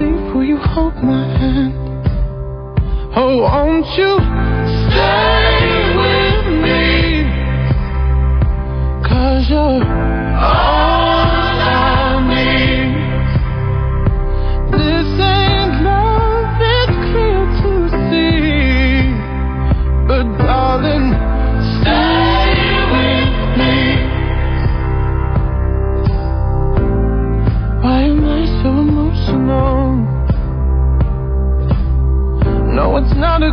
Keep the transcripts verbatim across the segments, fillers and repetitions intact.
Will you hold my hand? Oh, won't you stay with me? 'Cause you're all I need. This ain't love, it's clear to see. But darling, stay with me. Why am I so emotional? No, it's not a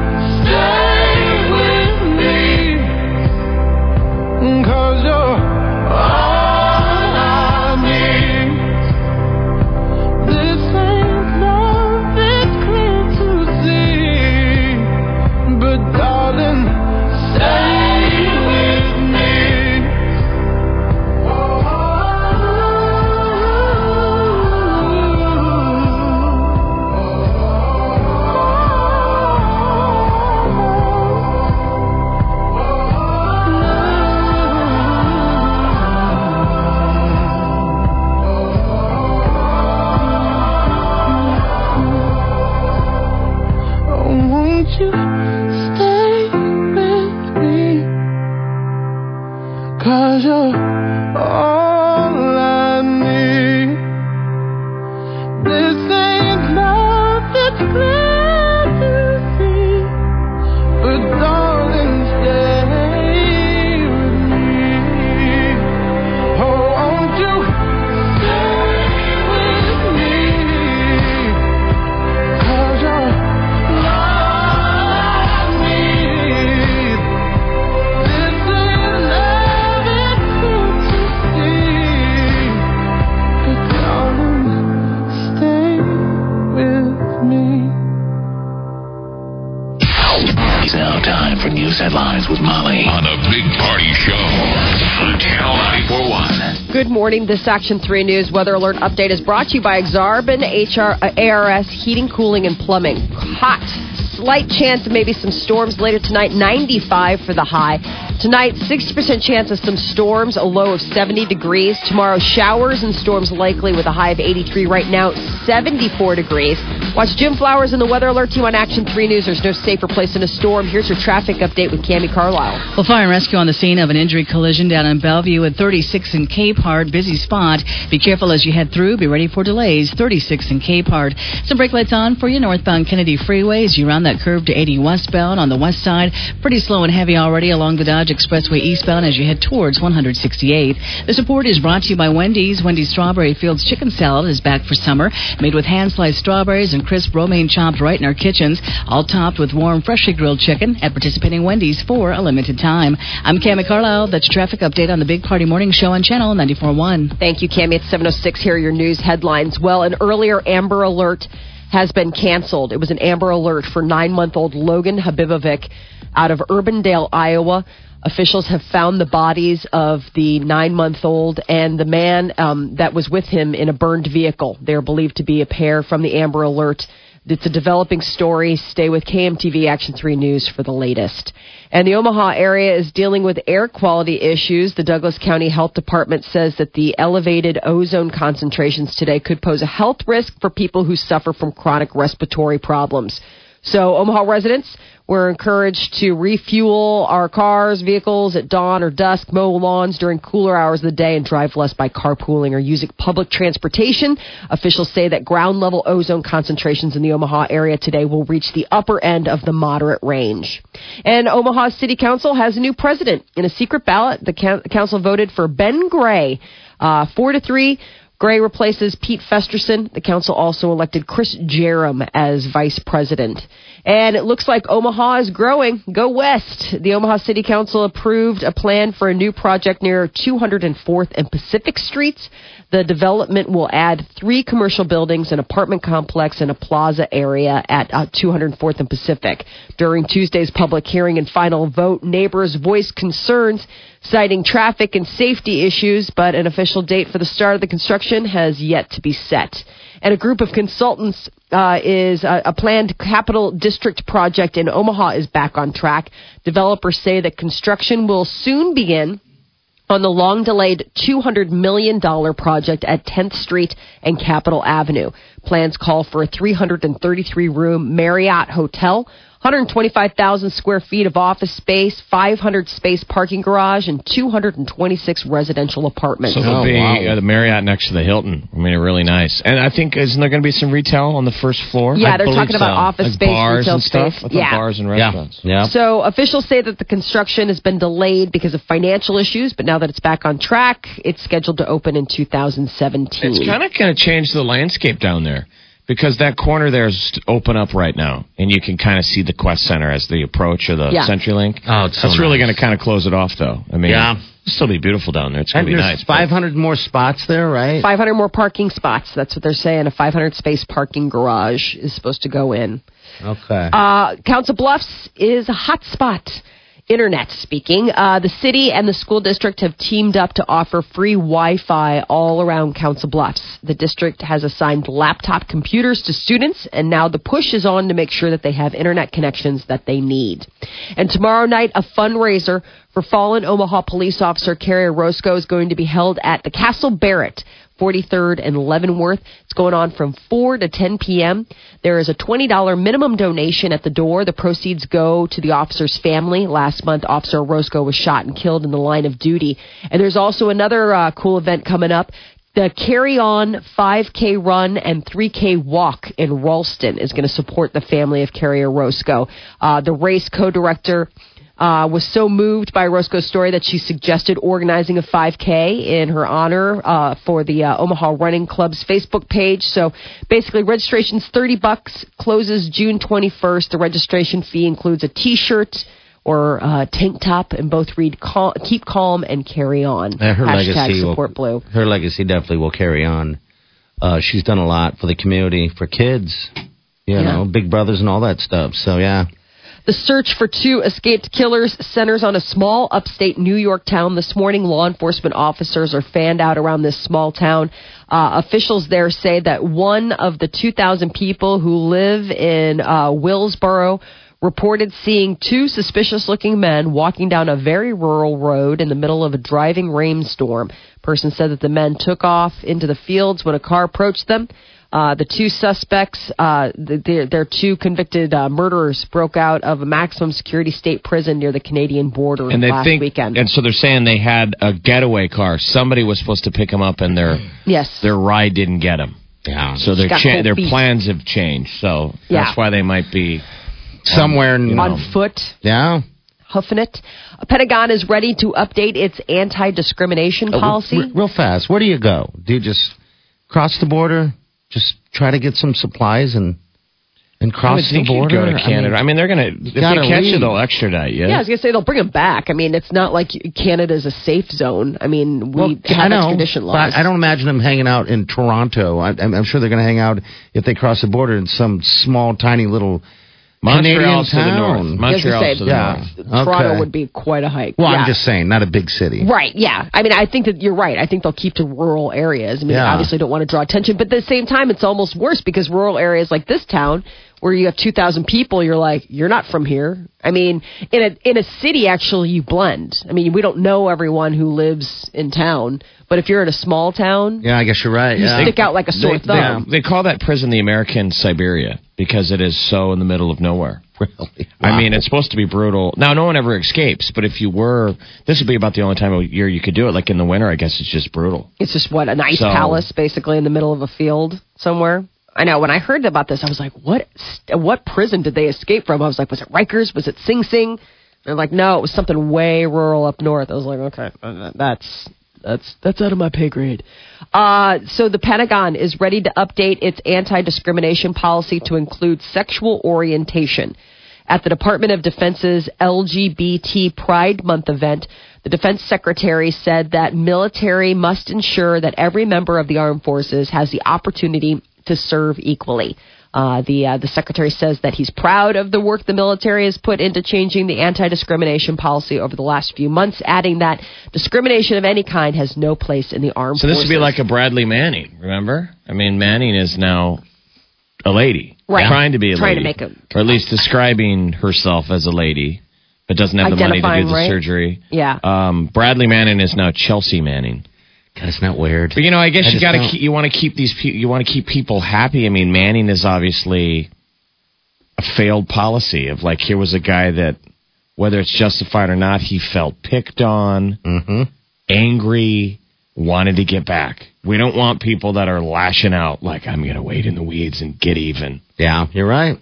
stay with me? 'Cause you're all morning. This Action three News Weather Alert update is brought to you by Xarbin, H R, uh, A R S, Heating, Cooling, and Plumbing. Hot. Slight chance of maybe some storms later tonight. ninety-five for the high. Tonight, sixty percent chance of some storms, a low of seventy degrees. Tomorrow, showers and storms likely with a high of eighty-three. Right now, seventy-four degrees. Watch Jim Flowers and the Weather Alert team on Action three News. There's no safer place in a storm. Here's your traffic update with Cammie Carlisle. Well, fire and rescue on the scene of an injury collision down in Bellevue at thirty-six and Capehart. Busy spot. Be careful as you head through. Be ready for delays. thirty-six and Capehart. Some brake lights on for you northbound Kennedy Freeway as you round that curve to eighty westbound on the west side. Pretty slow and heavy already along the Dodge Expressway eastbound as you head towards one sixty-eight. The support is brought to you by Wendy's. Wendy's Strawberry Fields Chicken Salad is back for summer. Made with hand-sliced strawberries and crisp romaine chopped right in our kitchens. All topped with warm, freshly grilled chicken at participating Wendy's for a limited time. I'm Cammie Carlisle. That's your traffic update on the Big Party Morning Show on Channel ninety-four point one. Thank you, Cammie. It's seven oh six. Here are your news headlines. Well, an earlier Amber Alert has been canceled. It was an Amber Alert for nine-month-old Logan Habibovic out of Urbandale, Iowa. Officials have found the bodies of the nine-month-old and the man um, that was with him in a burned vehicle. They're believed to be a pair from the Amber Alert. It's a developing story. Stay with K M T V Action three News for the latest. And the Omaha area is dealing with air quality issues. The Douglas County Health Department says that the elevated ozone concentrations today could pose a health risk for people who suffer from chronic respiratory problems. So Omaha residents were encouraged to refuel our cars, vehicles at dawn or dusk, mow lawns during cooler hours of the day, and drive less by carpooling or using public transportation. Officials say that ground-level ozone concentrations in the Omaha area today will reach the upper end of the moderate range. And Omaha City Council has a new president. In a secret ballot, the council voted for Ben Gray, uh, four to three. Gray replaces Pete Festerson. The council also elected Chris Jerram as vice president. And it looks like Omaha is growing. Go West. The Omaha City Council approved a plan for a new project near two hundred fourth and Pacific Streets. The development will add three commercial buildings, an apartment complex, and a plaza area at uh, two hundred fourth and Pacific. During Tuesday's public hearing and final vote, neighbors voiced concerns, citing traffic and safety issues, but an official date for the start of the construction has yet to be set. And a group of consultants uh, is uh, a planned Capital District project in Omaha is back on track. Developers say that construction will soon begin on the long-delayed two hundred million dollars project at tenth Street and Capitol Avenue. Plans call for a three hundred thirty-three room Marriott hotel, one hundred twenty-five thousand square feet of office space, five hundred space parking garage, and two hundred twenty-six residential apartments. So it'll be oh, wow. uh, the Marriott next to the Hilton. I mean, really nice. And I think, isn't there going to be some retail on the first floor? Yeah, I they're talking about so. office like space, bars retail and stuff? Space. Yeah. Bars and restaurants. Yeah. Yeah. So officials say that the construction has been delayed because of financial issues, but now that it's back on track, it's scheduled to open in two thousand seventeen. It's kind of going to change the landscape down there, because that corner there is open up right now, and you can kind of see the Quest Center as the approach or the yeah. CenturyLink. Oh, it's so That's nice. really going to kind of close it off, though. I mean, yeah. It'll still be beautiful down there. It's going to be nice. five hundred more spots there, right? five hundred more parking spots. That's what they're saying. A five hundred space parking garage is supposed to go in. Okay. Uh, Council Bluffs is a hot spot. Internet speaking, uh, the city and the school district have teamed up to offer free Wi-Fi all around Council Bluffs. The district has assigned laptop computers to students, and now the push is on to make sure that they have internet connections that they need. And tomorrow night, a fundraiser for fallen Omaha police officer Kerrie Orozco is going to be held at the Castle Barrett, forty-third and Leavenworth. It's going on from four to ten p.m. There is a twenty dollars minimum donation at the door. The proceeds go to the officer's family. Last month, Officer Orozco was shot and killed in the line of duty. And there's also another uh, cool event coming up. The Carry On five K Run and three K Walk in Ralston is going to support the family of Kerrie Orozco. Uh, the race co-director Uh, was so moved by Orozco's story that she suggested organizing a five K in her honor uh, for the uh, Omaha Running Club's Facebook page. So basically, registration's thirty bucks, closes June twenty-first. The registration fee includes a T-shirt or uh, tank top, and both read cal- "Keep Calm" and "Carry On." Uh, her Hashtag legacy support will, blue. Her legacy definitely will carry on. Uh, she's done a lot for the community, for kids, you yeah. know, Big Brothers and all that stuff. So yeah. The search for two escaped killers centers on a small upstate New York town. This morning, law enforcement officers are fanned out around this small town. Uh, officials there say that one of the two thousand people who live in uh, Willsboro reported seeing two suspicious-looking men walking down a very rural road in the middle of a driving rainstorm. The person said that the men took off into the fields when a car approached them. Uh, the two suspects, uh, their, their two convicted uh, murderers, broke out of a maximum security state prison near the Canadian border and they last think, weekend. And so they're saying they had a getaway car. Somebody was supposed to pick them up, and their yes. their ride didn't get them. Yeah. So their cha- their plans have changed. So yeah. that's why they might be somewhere on, you know, on foot. Yeah. Huffing it. The Pentagon is ready to update its anti-discrimination policy. Oh, r- real fast. Where do you go? Do you just cross the border? Just try to get some supplies and and cross the border. Go to Canada. I mean, I mean they're going to, if they catch you, they'll extradite you. Yeah, I was going to say, they'll bring them back. I mean, it's not like Canada's a safe zone. I mean, we well, have know, extradition laws. But I don't imagine them hanging out in Toronto. I, I'm, I'm sure they're going to hang out, if they cross the border, in some small, tiny little Montreal Canadian to town. The north. Montreal say, to the yeah. north. Toronto okay. would be quite a hike. Well, yeah. I'm just saying, not a big city. Right, yeah. I mean, I think that you're right. I think they'll keep to rural areas. I mean, yeah. obviously don't want to draw attention. But at the same time, it's almost worse, because rural areas like this town, where you have two thousand people, you're like, you're not from here. I mean, in a in a city, actually, you blend. I mean, we don't know everyone who lives in town, but if you're in a small town... Yeah, I guess you're right. You yeah. stick out like a sore they, thumb. They, they call that prison the American Siberia, because it is so in the middle of nowhere. Really? Wow. I mean, it's supposed to be brutal. Now, no one ever escapes, but if you were... This would be about the only time of year you could do it. Like in the winter, I guess it's just brutal. It's just, what, an ice so, palace, basically, in the middle of a field somewhere? I know. When I heard about this, I was like, "What? What prison did they escape from?" I was like, "Was it Rikers? Was it Sing Sing?" They're like, "No, it was something way rural up north." I was like, "Okay, that's That's that's out of my pay grade. Uh, so the Pentagon is ready to update its anti-discrimination policy to include sexual orientation. At the Department of Defense's L G B T Pride Month event, the Defense Secretary said that military must ensure that every member of the armed forces has the opportunity to serve equally. Uh, the uh, the Secretary says that he's proud of the work the military has put into changing the anti-discrimination policy over the last few months, adding that discrimination of any kind has no place in the armed forces. So this forces. would be like a Bradley Manning, remember? I mean, Manning is now a lady. Right. Trying to be a trying lady. Trying to make a... Or at least describing herself as a lady, but doesn't have the money to do the right? surgery. Yeah. Um, Bradley Manning is now Chelsea Manning. God, it's not weird. But you know, I guess I you gotta keep, you want to keep these pe- you want to keep people happy. I mean, Manning is obviously a failed policy of like here was a guy that whether it's justified or not, he felt picked on, mm-hmm. angry, wanted to get back. We don't want people that are lashing out like I'm going to wait in the weeds and get even. Yeah, you're right.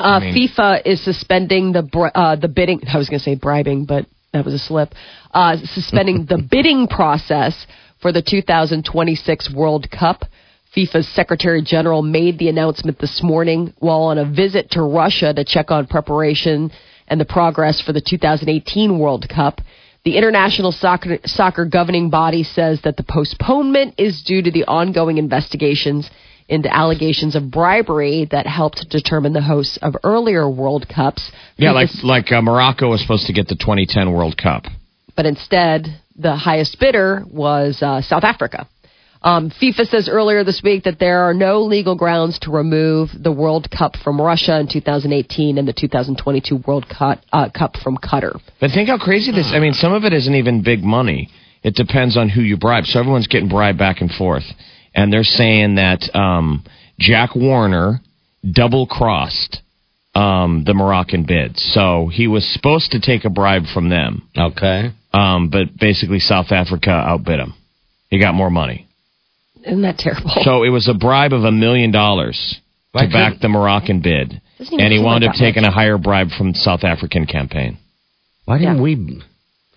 Uh, I mean, FIFA is suspending the bri- uh, the bidding. I was going to say bribing, but. That was a slip. Uh, suspending the bidding process for the two thousand twenty-six World Cup. FIFA's Secretary General made the announcement this morning while on a visit to Russia to check on preparation and the progress for the two thousand eighteen World Cup. The international soccer, soccer governing body says that the postponement is due to the ongoing investigations into allegations of bribery that helped determine the hosts of earlier World Cups. Yeah, like like uh, Morocco was supposed to get the twenty ten World Cup. But instead, the highest bidder was uh, South Africa. Um, FIFA says earlier this week that there are no legal grounds to remove the World Cup from Russia in two thousand eighteen and the two thousand twenty-two World Cup, uh, Cup from Qatar. But think how crazy this is. I mean, some of it isn't even big money. It depends on who you bribe. So everyone's getting bribed back and forth. And they're saying that um, Jack Warner double-crossed um, the Moroccan bid. So he was supposed to take a bribe from them. Okay. Um, but basically South Africa outbid him. He got more money. Isn't that terrible? So it was a bribe of a million dollars to back the Moroccan bid. And he wound up taking a higher bribe from the South African campaign. Why didn't yeah. we...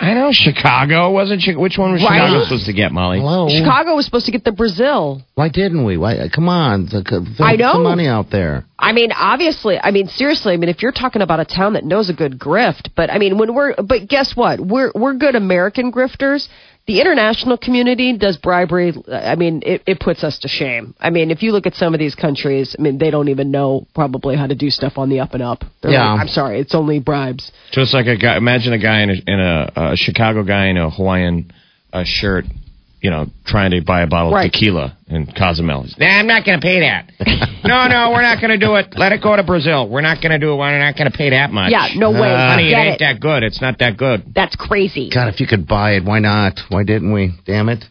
I know, Chicago wasn't... Which one was Chicago right. supposed to get, Molly? Hello? Chicago was supposed to get the Brazil. Why didn't we? Why? Come on. The, the, I know. There's money out there. I mean, obviously. I mean, seriously. I mean, if you're talking about a town that knows a good grift, but I mean, when we're... But guess what? We're we're good American grifters. The international community does bribery. I mean, it, it puts us to shame. I mean, if you look at some of these countries, I mean, they don't even know probably how to do stuff on the up and up. They're yeah. like, I'm sorry, it's only bribes. Just like a guy, imagine a guy in a, in a, a Chicago guy in a Hawaiian uh, shirt, you know, trying to buy a bottle right. of tequila in Cozumel. Nah, I'm not going to pay that. no, no, we're not going to do it. Let it go to Brazil. We're not going to do it. We're not going to pay that much. Yeah, no uh, way. Honey, it ain't it. that good. It's not that good. That's crazy. God, if you could buy it, why not? Why didn't we? Damn it.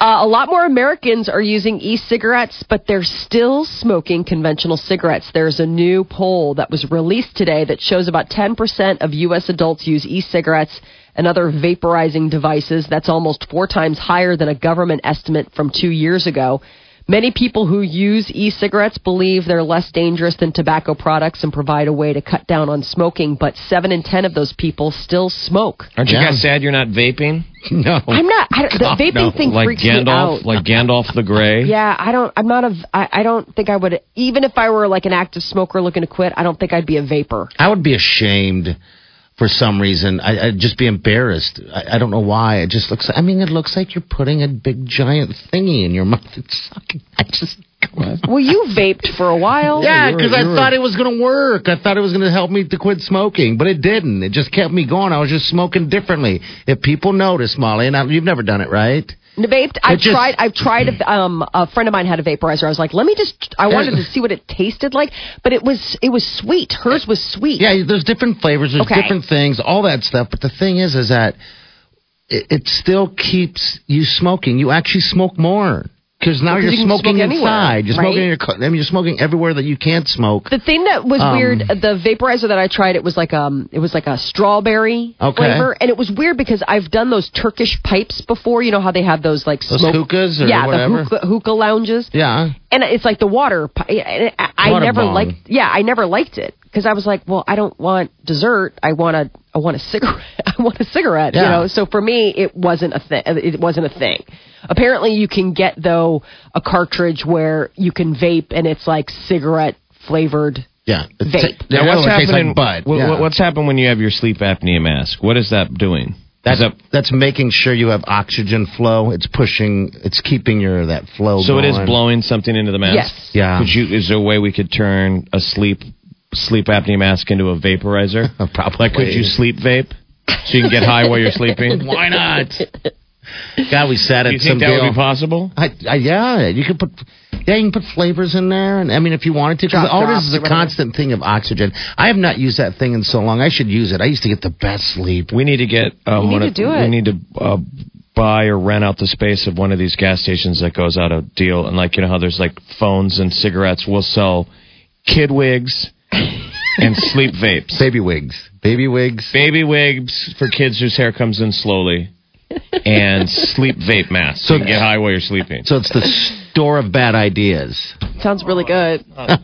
Uh, a lot more Americans are using e-cigarettes, but they're still smoking conventional cigarettes. There's a new poll that was released today that shows about ten percent of U S adults use e-cigarettes and other vaporizing devices. That's almost four times higher than a government estimate from two years ago. Many people who use e-cigarettes believe they're less dangerous than tobacco products and provide a way to cut down on smoking, but seven in ten of those people still smoke. Aren't you yeah. guys sad you're not vaping? No. I'm not. I don't, the God, vaping no. thing like freaks Gandalf, me out. Like Gandalf the Grey? Yeah, I don't, I'm not a, I, I don't think I would, even if I were like an active smoker looking to quit, I don't think I'd be a vapor. I would be ashamed. For some reason, I, I'd just be embarrassed. I, I don't know why. It just looks. I mean, it looks like you're putting a big giant thingy in your mouth. It's sucking. I just. Well, you vaped for a while. Yeah, because I thought it was going to work. I thought it was going to help me to quit smoking, but it didn't. It just kept me going. I was just smoking differently. If people notice, Molly, and I, you've never done it, right? Vaped. I've just, tried. I've tried. A, um, a friend of mine had a vaporizer. I was like, let me just. I wanted to see what it tasted like, but it was it was sweet. Hers was sweet. Yeah, there's different flavors. There's okay. different things. All that stuff. But the thing is, is that it, it still keeps you smoking. You actually smoke more. Because now well, you're you smoking smoke inside. Anywhere, you're right? smoking in your car. I mean, you're smoking everywhere that you can't smoke. The thing that was um, weird, the vaporizer that I tried, it was like um, it was like a strawberry okay. flavor, and it was weird because I've done those Turkish pipes before. You know how they have those like those smoke hookahs or yeah, whatever, yeah, the hookah, hookah lounges. Yeah, and it's like the water. I, I I never bong. liked. Yeah, I never liked it because I was like, well, I don't want dessert. I want a, I want a cigarette. I want a cigarette. Yeah. You know. So for me, it wasn't a thing. It wasn't a thing. Apparently, you can get though a cartridge where you can vape, and it's like cigarette flavored. Yeah, vape. Now, what's happening? Like what, yeah. What's happened when you have your sleep apnea mask? What is that doing? That's up. That's making sure you have oxygen flow. It's pushing. It's keeping your that flow. So going. It is blowing something into the mask. Yes. Yeah. Could you, is there a way we could turn a sleep sleep apnea mask into a vaporizer? Probably. Like, could you sleep vape so you can get high while you're sleeping? Why not? God, we sat at some. Do you think that deal. Would be possible? I, I, yeah, you could put. Yeah, you can put flavors in there, and I mean, if you wanted to. Because all this is a constant thing of oxygen. I have not used that thing in so long. I should use it. I used to get the best sleep. We need to get. Um, we need to do it. We need to uh, buy or rent out the space of one of these gas stations that goes out of deal. And like, you know how there's like phones and cigarettes. We'll sell kid wigs and sleep vapes. Baby wigs. Baby wigs. Baby wigs for kids whose hair comes in slowly. And sleep vape masks. So you can get high while you're sleeping. So it's the store of bad ideas. Sounds really good. I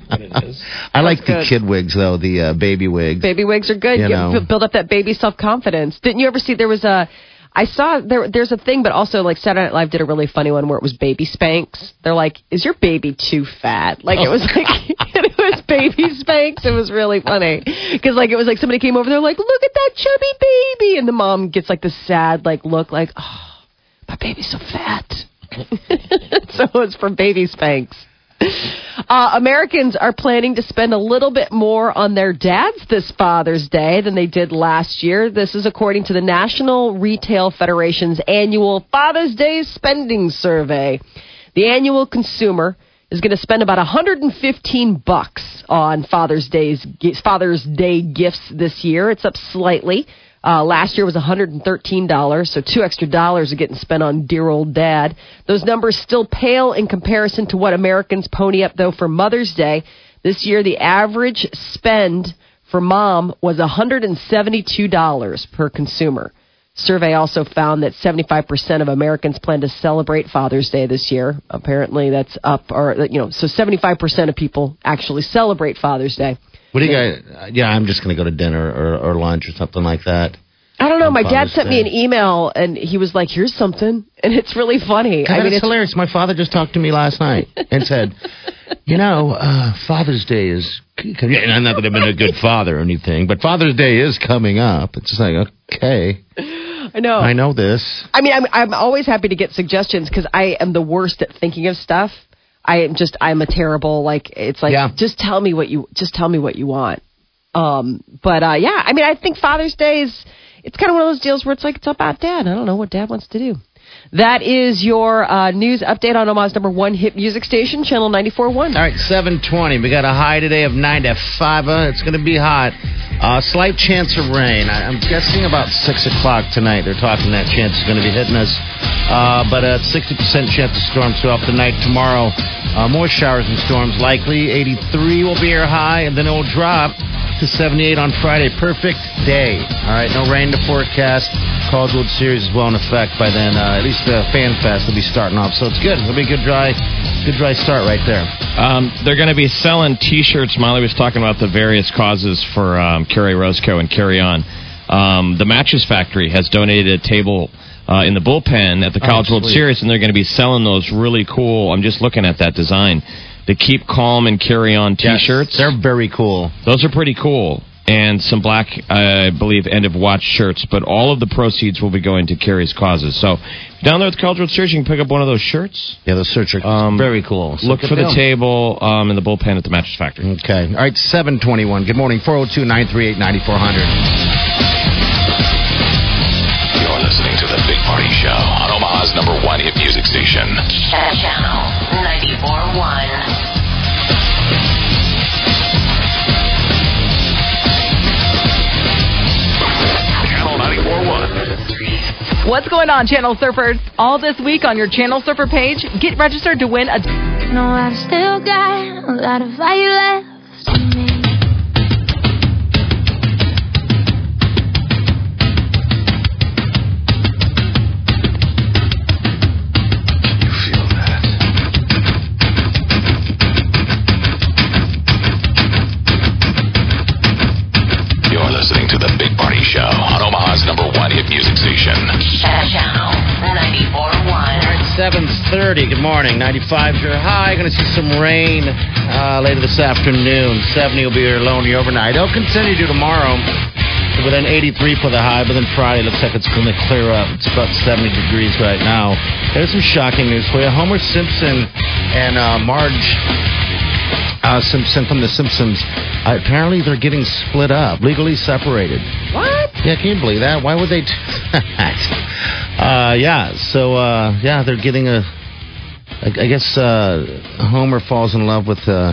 like Sounds the good. Kid wigs, though, the uh, baby wigs. Baby wigs are good. You, you know. Build up that baby self-confidence. Didn't you ever see there was a... I saw there. there's a thing, but also like Saturday Night Live did a really funny one where it was baby Spanx. They're like, is your baby too fat? Like it was like, it was baby Spanx. It was really funny. Because like it was like somebody came over, they're like, look at that chubby baby. And the mom gets like this sad like look like, oh, my baby's so fat. So it's for baby Spanx. Uh, Americans are planning to spend a little bit more on their dads this Father's Day than they did last year. This is according to the National Retail Federation's annual Father's Day spending survey. The annual consumer is going to spend about one hundred fifteen bucks on Father's Day's Father's Day gifts this year. It's up slightly. Uh, last year was one hundred thirteen dollars, so two extra dollars are getting spent on dear old dad. Those numbers still pale in comparison to what Americans pony up, though, for Mother's Day. This year, the average spend for mom was one hundred seventy-two dollars per consumer. Survey also found that seventy-five percent of Americans plan to celebrate Father's Day this year. Apparently, that's up, or you know, so seventy-five percent of people actually celebrate Father's Day. What do you guys, yeah, I'm just going to go to dinner or, or lunch or something like that. I don't know. My dad sent me an email, and he was like, here's something. And it's really funny. I mean, it's hilarious. My father just talked to me last night and said, you know, uh, Father's Day is, and not that I've been a good father or anything, but Father's Day is coming up. It's just like, okay. I know. I know this. I mean, I'm, I'm always happy to get suggestions because I am the worst at thinking of stuff. I am just, I'm a terrible, like, it's like, yeah. just tell me what you, just tell me what you want. Um, but, uh, yeah, I mean, I think Father's Day is, it's kind of one of those deals where it's like, it's about dad. I don't know what dad wants to do. That is your uh, news update on Omaha's number one hit music station, Channel ninety-four point one. All right, seven twenty. We got a high today of nine to five. Uh, it's going to be hot. Uh, slight chance of rain. I, I'm guessing about six o'clock tonight. They're talking that chance is going to be hitting us. Uh, but a sixty percent chance of storms throughout the night tomorrow. Uh, more showers and storms likely. eighty-three will be your high, and then it will drop to seventy-eight on Friday. Perfect day. All right, no rain to forecast. Caldwood Series is well in effect by then. Uh, at least the Fan Fest will be starting off, so it's good. It'll be a good dry, good dry start right there. Um, they're going to be selling T-shirts. Molly was talking about the various causes for um, Kerrie Orozco and Carry On. Um, the Mattress Factory has donated a table Uh, in the bullpen at the College oh, World Series, and they're going to be selling those really cool. I'm just looking at that design. The Keep Calm and Carry On T-shirts. Yes, they're very cool. Those are pretty cool. And some black, I believe, end-of-watch shirts. But all of the proceeds will be going to Carrie's causes. So down there at the College World Series, you can pick up one of those shirts. Yeah, those shirts are um, very cool. So look for the table um, in the bullpen at the Mattress Factory. Okay. All right, seven twenty-one. Good morning, four oh two, nine three eight, nine four hundred. Listening to the Big Party Show on Omaha's number one hit music station. Channel ninety-four point one. Channel ninety-four point one. What's going on, Channel Surfers? All this week on your Channel Surfer page, get registered to win a... No, I've still got a lot of fire left in me. thirty. Good morning. ninety-five your high. Going to see some rain uh, later this afternoon. seventy will be your lonely overnight. It'll continue to tomorrow. But then eighty-three for the high, but then Friday looks like it's going to clear up. It's about seventy degrees right now. There's some shocking news for you. Homer Simpson and uh, Marge uh, Simpson from The Simpsons, uh, apparently they're getting split up, legally separated. What? Yeah, can you believe that? Why would they do that? Uh, yeah, so, uh, yeah, they're getting a... I guess uh, Homer falls in love with uh,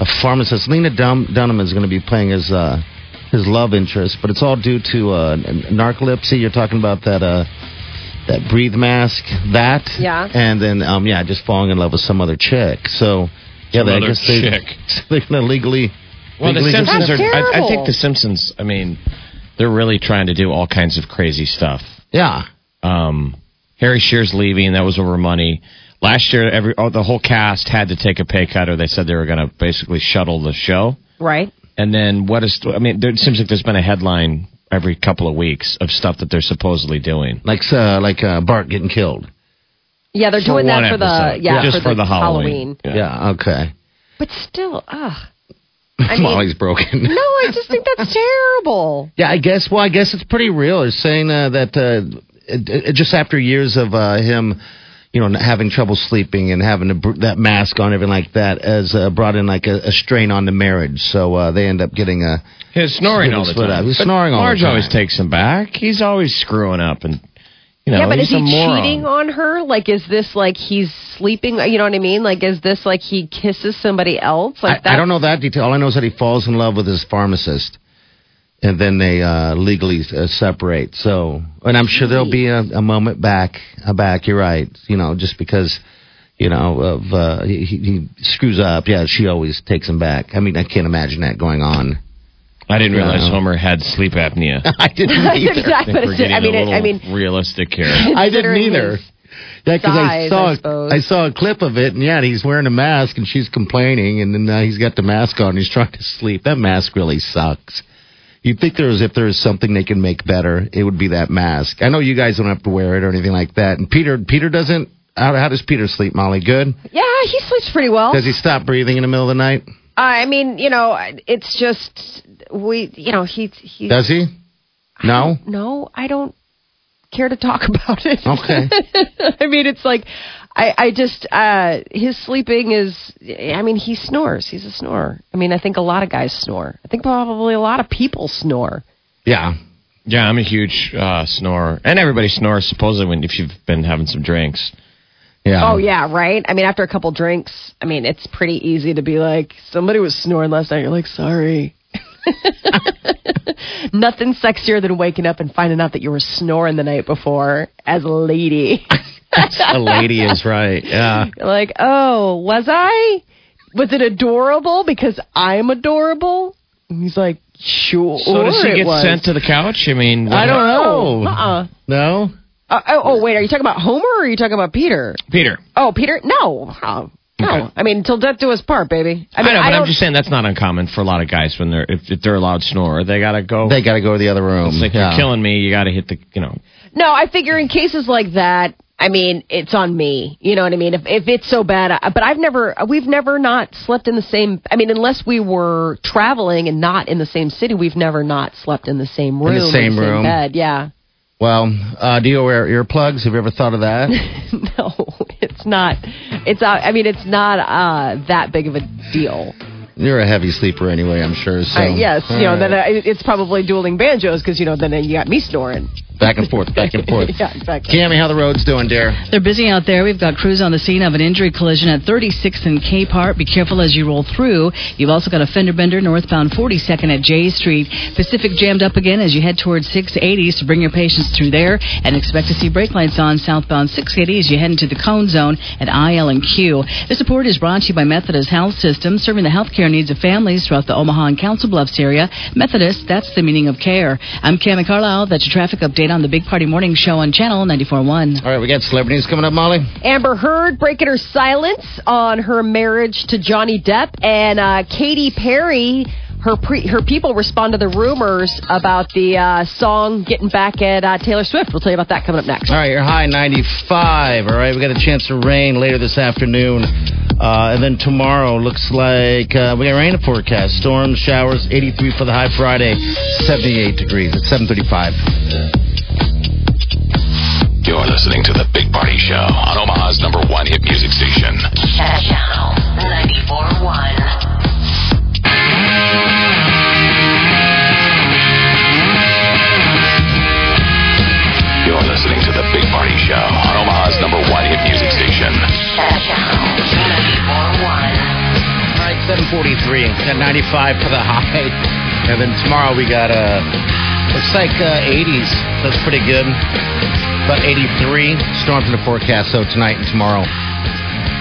a pharmacist. Lena Dun- Dunham is going to be playing his... Uh, his love interest, but it's all due to uh, narcolepsy. You're talking about that uh, that breathe mask, that, yeah, and then um, yeah, just falling in love with some other chick. So yeah, they, I guess they, so they're gonna legally. Well, legally the Simpsons are. I, I think the Simpsons. I mean, they're really trying to do all kinds of crazy stuff. Yeah. Um, Harry Shearer's leaving. That was over money. Last year, every oh, the whole cast had to take a pay cut, or they said they were going to basically shuttle the show. Right. And then what is... I mean, there, it seems like there's been a headline every couple of weeks of stuff that they're supposedly doing. Like uh, like uh, Bart getting killed. Yeah, they're for doing that for episode. the... Yeah, just for, for the, the Halloween. Halloween. Yeah. yeah, okay. But still, ugh. I mean, Molly's broken. No, I just think that's terrible. Yeah, I guess... Well, I guess it's pretty real. It's saying uh, that uh, it, it, just after years of uh, him... you know, having trouble sleeping and having a, that mask on, everything like that, has uh, brought in like a, a strain on the marriage. So uh, they end up getting a... He's snoring all the time. He's snoring all the time. Marge always takes him back. He's always screwing up and... You know, yeah, but is he cheating on her? Like, is this like he's sleeping? You know what I mean? Like, is this like he kisses somebody else? Like I, I don't know that detail. All I know is that he falls in love with his pharmacist. And then they uh, legally uh, separate. So, and I'm sure there'll be a, a moment back, a back. You're right. You know, just because, you know, of uh, he, he screws up. Yeah, she always takes him back. I mean, I can't imagine that going on. I didn't realize uh, Homer had sleep apnea. I didn't either. That's exactly I, what it's, I mean, it, I mean, realistic here. I didn't either. Yeah, because I saw I, I saw a clip of it, and yeah, he's wearing a mask, and she's complaining, and then uh, he's got the mask on, and he's trying to sleep. That mask really sucks. You'd think there was, if there is something they can make better, it would be that mask. I know you guys don't have to wear it or anything like that. And Peter, Peter doesn't. How, how does Peter sleep, Molly? Good? Yeah, he sleeps pretty well. Does he stop breathing in the middle of the night? Uh, I mean, you know, it's just we, you know, he. he does he? No. I no, I don't care to talk about it. Okay. I mean, it's like I, I just uh, his sleeping is. I mean, he snores. He's a snorer. I mean, I think a lot of guys snore. I think probably a lot of people snore. Yeah, yeah. I'm a huge uh, snorer, and everybody snores. Supposedly, when if you've been having some drinks. Yeah. Oh yeah, right. I mean, after a couple drinks, I mean, it's pretty easy to be like, somebody was snoring last night. You're like, sorry. Nothing sexier than waking up and finding out that you were snoring the night before as a lady. As a lady is right, yeah. Like, oh, was I? Was it adorable because I'm adorable? And he's like, sure. So does he get was. sent to the couch? I mean, I don't know. know. Uh-uh. No? Uh, oh, oh, wait, are you talking about Homer or are you talking about Peter? Peter. Oh, Peter? No. Uh, No, okay. I mean, till death do us part, baby. I, mean, I know, but I I'm just saying that's not uncommon for a lot of guys when they're if, if they're a loud snorer, they gotta go. They gotta go to the other room. It's like yeah. You're killing me. You gotta hit the, you know. No, I figure in cases like that, I mean, it's on me. You know what I mean? If if it's so bad, I, but I've never, we've never not slept in the same. I mean, unless we were traveling and not in the same city, we've never not slept in the same room, in the same, in the same room, bed. Yeah. Well, uh, do you wear earplugs? Have you ever thought of that? No, it's not. It's. Uh, I mean, it's not uh, that big of a deal. You're a heavy sleeper anyway, I'm sure. So. Uh, yes, All you know. Right. Then uh, it's probably dueling banjos because you know. Then uh, you got me snoring. Back and forth, back and forth. Yeah, exactly. Cammie, how the roads doing, dear? They're busy out there. We've got crews on the scene of an injury collision at thirty-sixth and K Park. Be careful as you roll through. You've also got a fender bender northbound forty-second at J Street. Pacific jammed up again as you head towards six eighty, so bring your patients through there and expect to see brake lights on southbound six eighty as you head into the cone zone at I L and Q. This support is brought to you by Methodist Health System, serving the health care needs of families throughout the Omaha and Council Bluffs area. Methodist, that's the meaning of care. I'm Cammie Carlisle. That's your traffic update on the Big Party Morning Show on Channel ninety-four point one. All right, we got celebrities coming up, Molly. Amber Heard breaking her silence on her marriage to Johnny Depp, and uh, Katy Perry her pre- her people respond to the rumors about the uh, song getting back at uh, Taylor Swift. We'll tell you about that coming up next. All right, your high ninety-five. All right, we got a chance to rain later this afternoon. Uh, and then tomorrow looks like uh, we got rain forecast. Storms, showers, eighty-three for the high Friday, seventy-eight degrees. It's seven thirty-five. You're listening to The Big Party Show on Omaha's number one hit music station. Channel ninety-four point one. You're listening to The Big Party Show on Omaha's number one hit music station. All right, seven forty-three and ninety-five for the high. And then tomorrow we got, uh, looks like uh, eighties. That's pretty good. About eighty-three. Storms in the forecast, so tonight and tomorrow.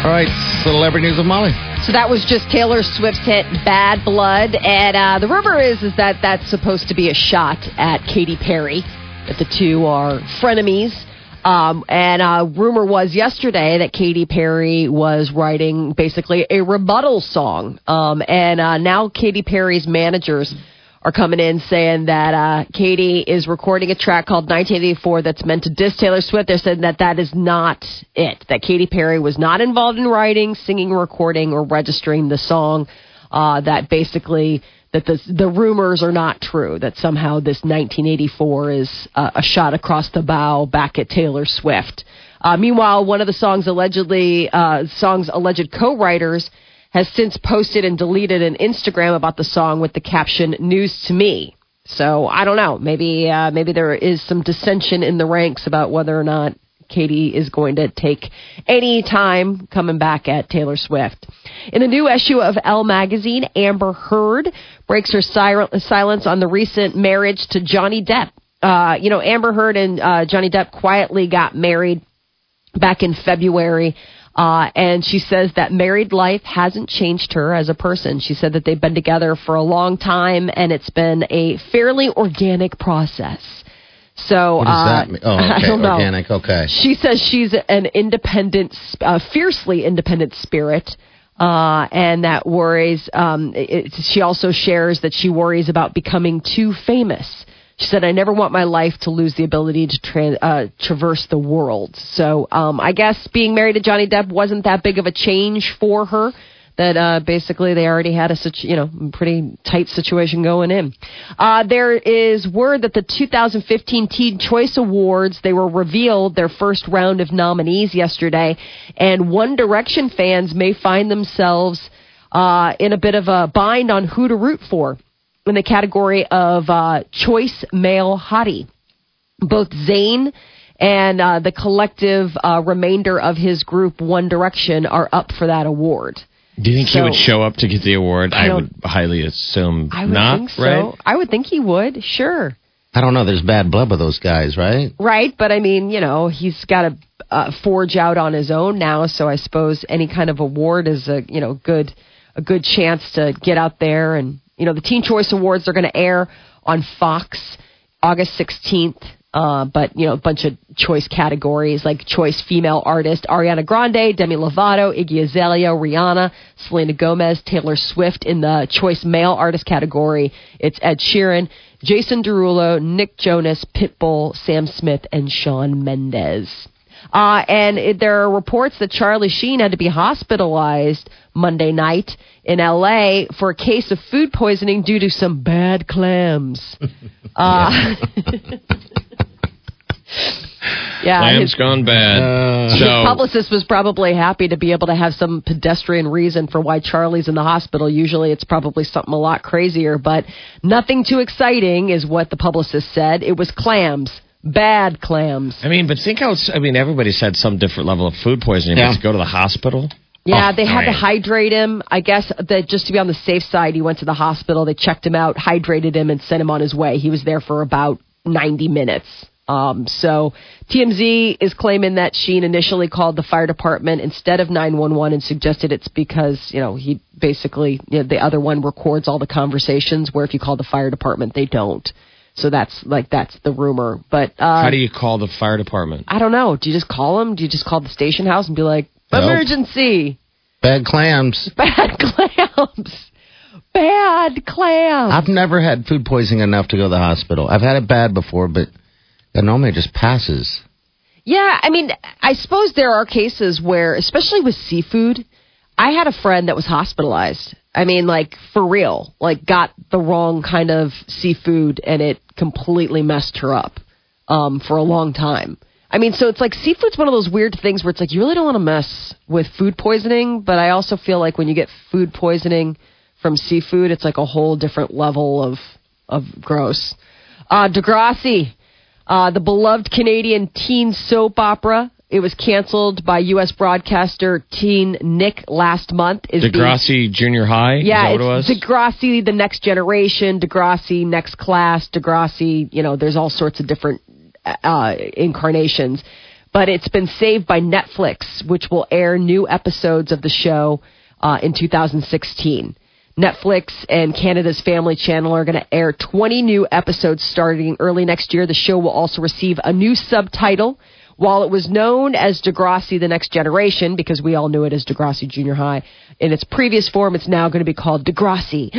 All right, celebrity news of Molly. So that was just Taylor Swift's hit Bad Blood. And uh, the rumor is, is that that's supposed to be a shot at Katy Perry. That the two are frenemies. Um, and uh, rumor was yesterday that Katy Perry was writing basically a rebuttal song. Um, and uh, now Katy Perry's managers are coming in saying that uh, Katy is recording a track called nineteen eighty-four that's meant to diss Taylor Swift. They're saying that that is not it, that Katy Perry was not involved in writing, singing, recording, or registering the song, uh, that basically... that the, the rumors are not true, that somehow this nineteen eighty-four is uh, a shot across the bow back at Taylor Swift. Uh, meanwhile, one of the song's, allegedly, uh, song's alleged co-writers has since posted and deleted an Instagram about the song with the caption, "News to me." So I don't know. Maybe, uh, maybe there is some dissension in the ranks about whether or not Katy is going to take any time coming back at Taylor Swift. In the new issue of Elle magazine, Amber Heard breaks her si- silence on the recent marriage to Johnny Depp. Uh, you know, Amber Heard and uh, Johnny Depp quietly got married back in February, uh, and she says that married life hasn't changed her as a person. She said that they've been together for a long time, and it's been a fairly organic process. So what does that mean? Oh, okay. I don't know. Organic, okay. She says she's an independent, uh, fiercely independent spirit, uh, and that worries. Um, it, she also shares that she worries about becoming too famous. She said, "I never want my life to lose the ability to tra- uh, traverse the world." So um, I guess being married to Johnny Depp wasn't that big of a change for her. That uh, basically they already had a such you know pretty tight situation going in. Uh, there is word that the two thousand fifteen Teen Choice Awards, they were revealed their first round of nominees yesterday, and One Direction fans may find themselves uh, in a bit of a bind on who to root for in the category of uh, Choice Male Hottie. Both Zayn and uh, the collective uh, remainder of his group One Direction are up for that award. Do you think so, he would show up to get the award? I, I would highly assume I would not, think so. Right? I would think he would, sure. I don't know. There's bad blood with those guys, right? Right, but I mean, you know, he's got to uh, forge out on his own now, so I suppose any kind of award is a, you know, good a good chance to get out there. And, you know, the Teen Choice Awards are going to air on Fox August sixteenth. Uh, but, you know, a bunch of choice categories like choice female artist, Ariana Grande, Demi Lovato, Iggy Azalea, Rihanna, Selena Gomez, Taylor Swift. In the choice male artist category, it's Ed Sheeran, Jason Derulo, Nick Jonas, Pitbull, Sam Smith, and Shawn Mendes. Uh, and it, there are reports that Charlie Sheen had to be hospitalized Monday night in L A for a case of food poisoning due to some bad clams. Uh Yeah, Lamb's his, gone bad. Uh, his so. publicist was probably happy to be able to have some pedestrian reason for why Charlie's in the hospital. Usually it's probably something a lot crazier, but nothing too exciting is what the publicist said. It was clams. Bad clams. I mean, but think how, I mean, everybody's had some different level of food poisoning. Yeah. You have to go to the hospital. Yeah, oh, they had man. to hydrate him. I guess that just to be on the safe side, he went to the hospital. They checked him out, hydrated him, and sent him on his way. He was there for about ninety minutes. Um, so T M Z is claiming that Sheen initially called the fire department instead of nine one one and suggested it's because, you know, he basically, you know, the other one records all the conversations where if you call the fire department, they don't. So that's like, that's the rumor. But uh, how do you call the fire department? I don't know. Do you just call them? Do you just call the station house and be like, nope. Emergency? Bad clams. Bad clams. bad clams. I've never had food poisoning enough to go to the hospital. I've had it bad before, but it normally just passes. Yeah, I mean, I suppose there are cases where, especially with seafood, I had a friend that was hospitalized. I mean, like, for real. Like, got the wrong kind of seafood, and it completely messed her up um, for a long time. I mean, so it's like seafood's one of those weird things where it's like you really don't want to mess with food poisoning, but I also feel like when you get food poisoning from seafood, it's like a whole different level of of gross. Uh, Degrassi, uh, the beloved Canadian teen soap opera, it was canceled by U S broadcaster Teen Nick last month. Is Degrassi the, Junior High? Yeah, is that what it was? Degrassi, The Next Generation, Degrassi, Next Class, Degrassi, you know, there's all sorts of different Uh, incarnations, but it's been saved by Netflix, which will air new episodes of the show uh, in two thousand sixteen. Netflix and Canada's Family Channel are going to air twenty new episodes starting early next year. The show will also receive a new subtitle. While it was known as Degrassi, The Next Generation, because we all knew it as Degrassi Junior High, in its previous form, it's now going to be called Degrassi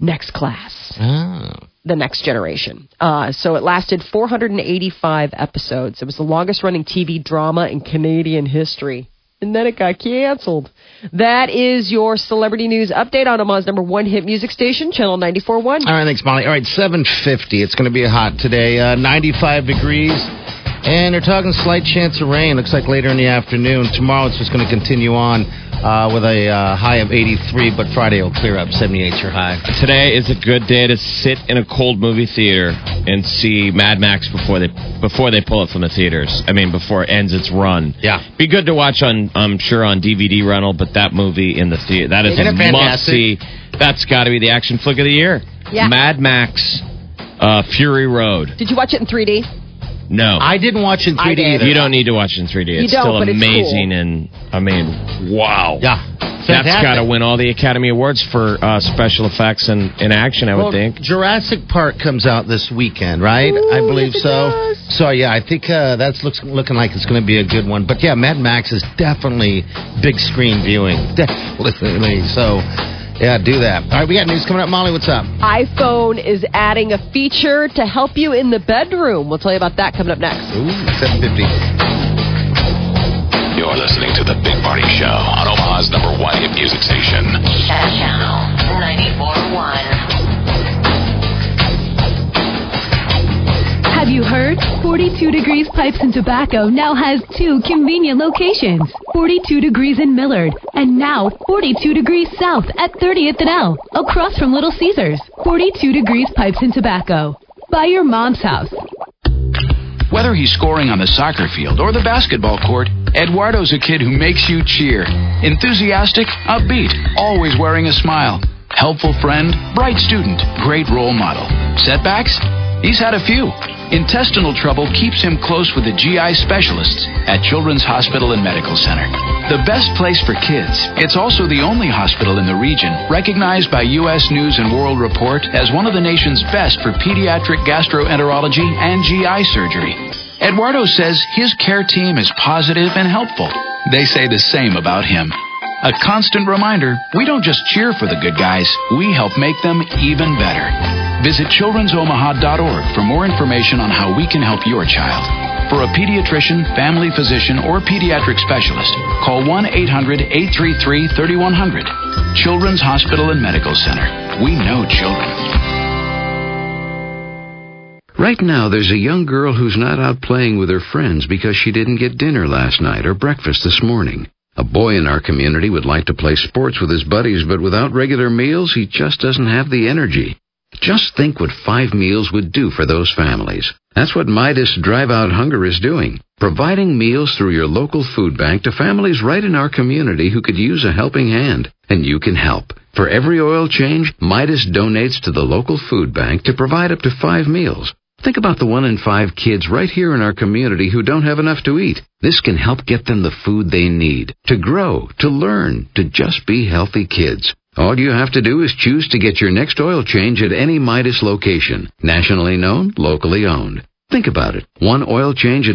Next Class. Oh. The Next Generation. Uh, so it lasted four hundred eighty-five episodes. It was the longest-running T V drama in Canadian history. And then it got canceled. That is your celebrity news update on Omaha's number one hit music station, Channel ninety-four point one. All right, thanks, Molly. All right, seven fifty. It's going to be hot today. Uh, ninety-five degrees. And they're talking slight chance of rain. Looks like later in the afternoon. Tomorrow it's just going to continue on Uh, with a uh, high of eighty-three, but Friday will clear up. seventy-eight your high. Today is a good day to sit in a cold movie theater and see Mad Max before they before they pull it from the theaters. I mean, before it ends its run. Yeah, be good to watch on. I'm sure on D V D rental, but that movie in the theater, that is Isn't a must see. That's got to be the action flick of the year. Yeah. Mad Max, uh, Fury Road. Did you watch it in three D? No. I didn't watch in three D either. You don't need to watch in three D. It's still amazing, and, I mean, wow. Yeah. That's got to win all the Academy Awards for uh, special effects and, and action, I would think. Jurassic Park comes out this weekend, right? Ooh, I believe so. So, yeah, I think uh, that's looks, looking like it's going to be a good one. But, yeah, Mad Max is definitely big screen viewing. Definitely. So... yeah, do that. All right, we got news coming up. Molly, what's up? iPhone is adding a feature to help you in the bedroom. We'll tell you about that coming up next. Ooh, seven fifty. You're listening to The Big Party Show on Omaha's number one hit music station. Channel ninety-four point one. Have you heard? forty-two Degrees Pipes and Tobacco now has two convenient locations. forty-two Degrees in Millard, and now forty-two Degrees South at thirtieth and L, across from Little Caesars. forty-two Degrees Pipes and Tobacco, by your mom's house. Whether he's scoring on the soccer field or the basketball court, Eduardo's a kid who makes you cheer. Enthusiastic, upbeat, always wearing a smile. Helpful friend, bright student, great role model. Setbacks? He's had a few. Intestinal trouble keeps him close with the G I specialists at Children's Hospital and Medical Center. The best place for kids. It's also the only hospital in the region recognized by U S News and World Report as one of the nation's best for pediatric gastroenterology and G I surgery. Eduardo says his care team is positive and helpful. They say the same about him. A constant reminder, we don't just cheer for the good guys, we help make them even better. Visit children's omaha dot org for more information on how we can help your child. For a pediatrician, family physician, or pediatric specialist, call one eight hundred eight three three three one zero zero. Children's Hospital and Medical Center. We know children. Right now, there's a young girl who's not out playing with her friends because she didn't get dinner last night or breakfast this morning. A boy in our community would like to play sports with his buddies, but without regular meals, he just doesn't have the energy. Just think what five meals would do for those families. That's what Midas Drive Out Hunger is doing, providing meals through your local food bank to families right in our community who could use a helping hand. And you can help. For every oil change, Midas donates to the local food bank to provide up to five meals. Think about the one in five kids right here in our community who don't have enough to eat. This can help get them the food they need to grow, to learn, to just be healthy kids. All you have to do is choose to get your next oil change at any Midas location. Nationally known, locally owned. Think about it. One oil change at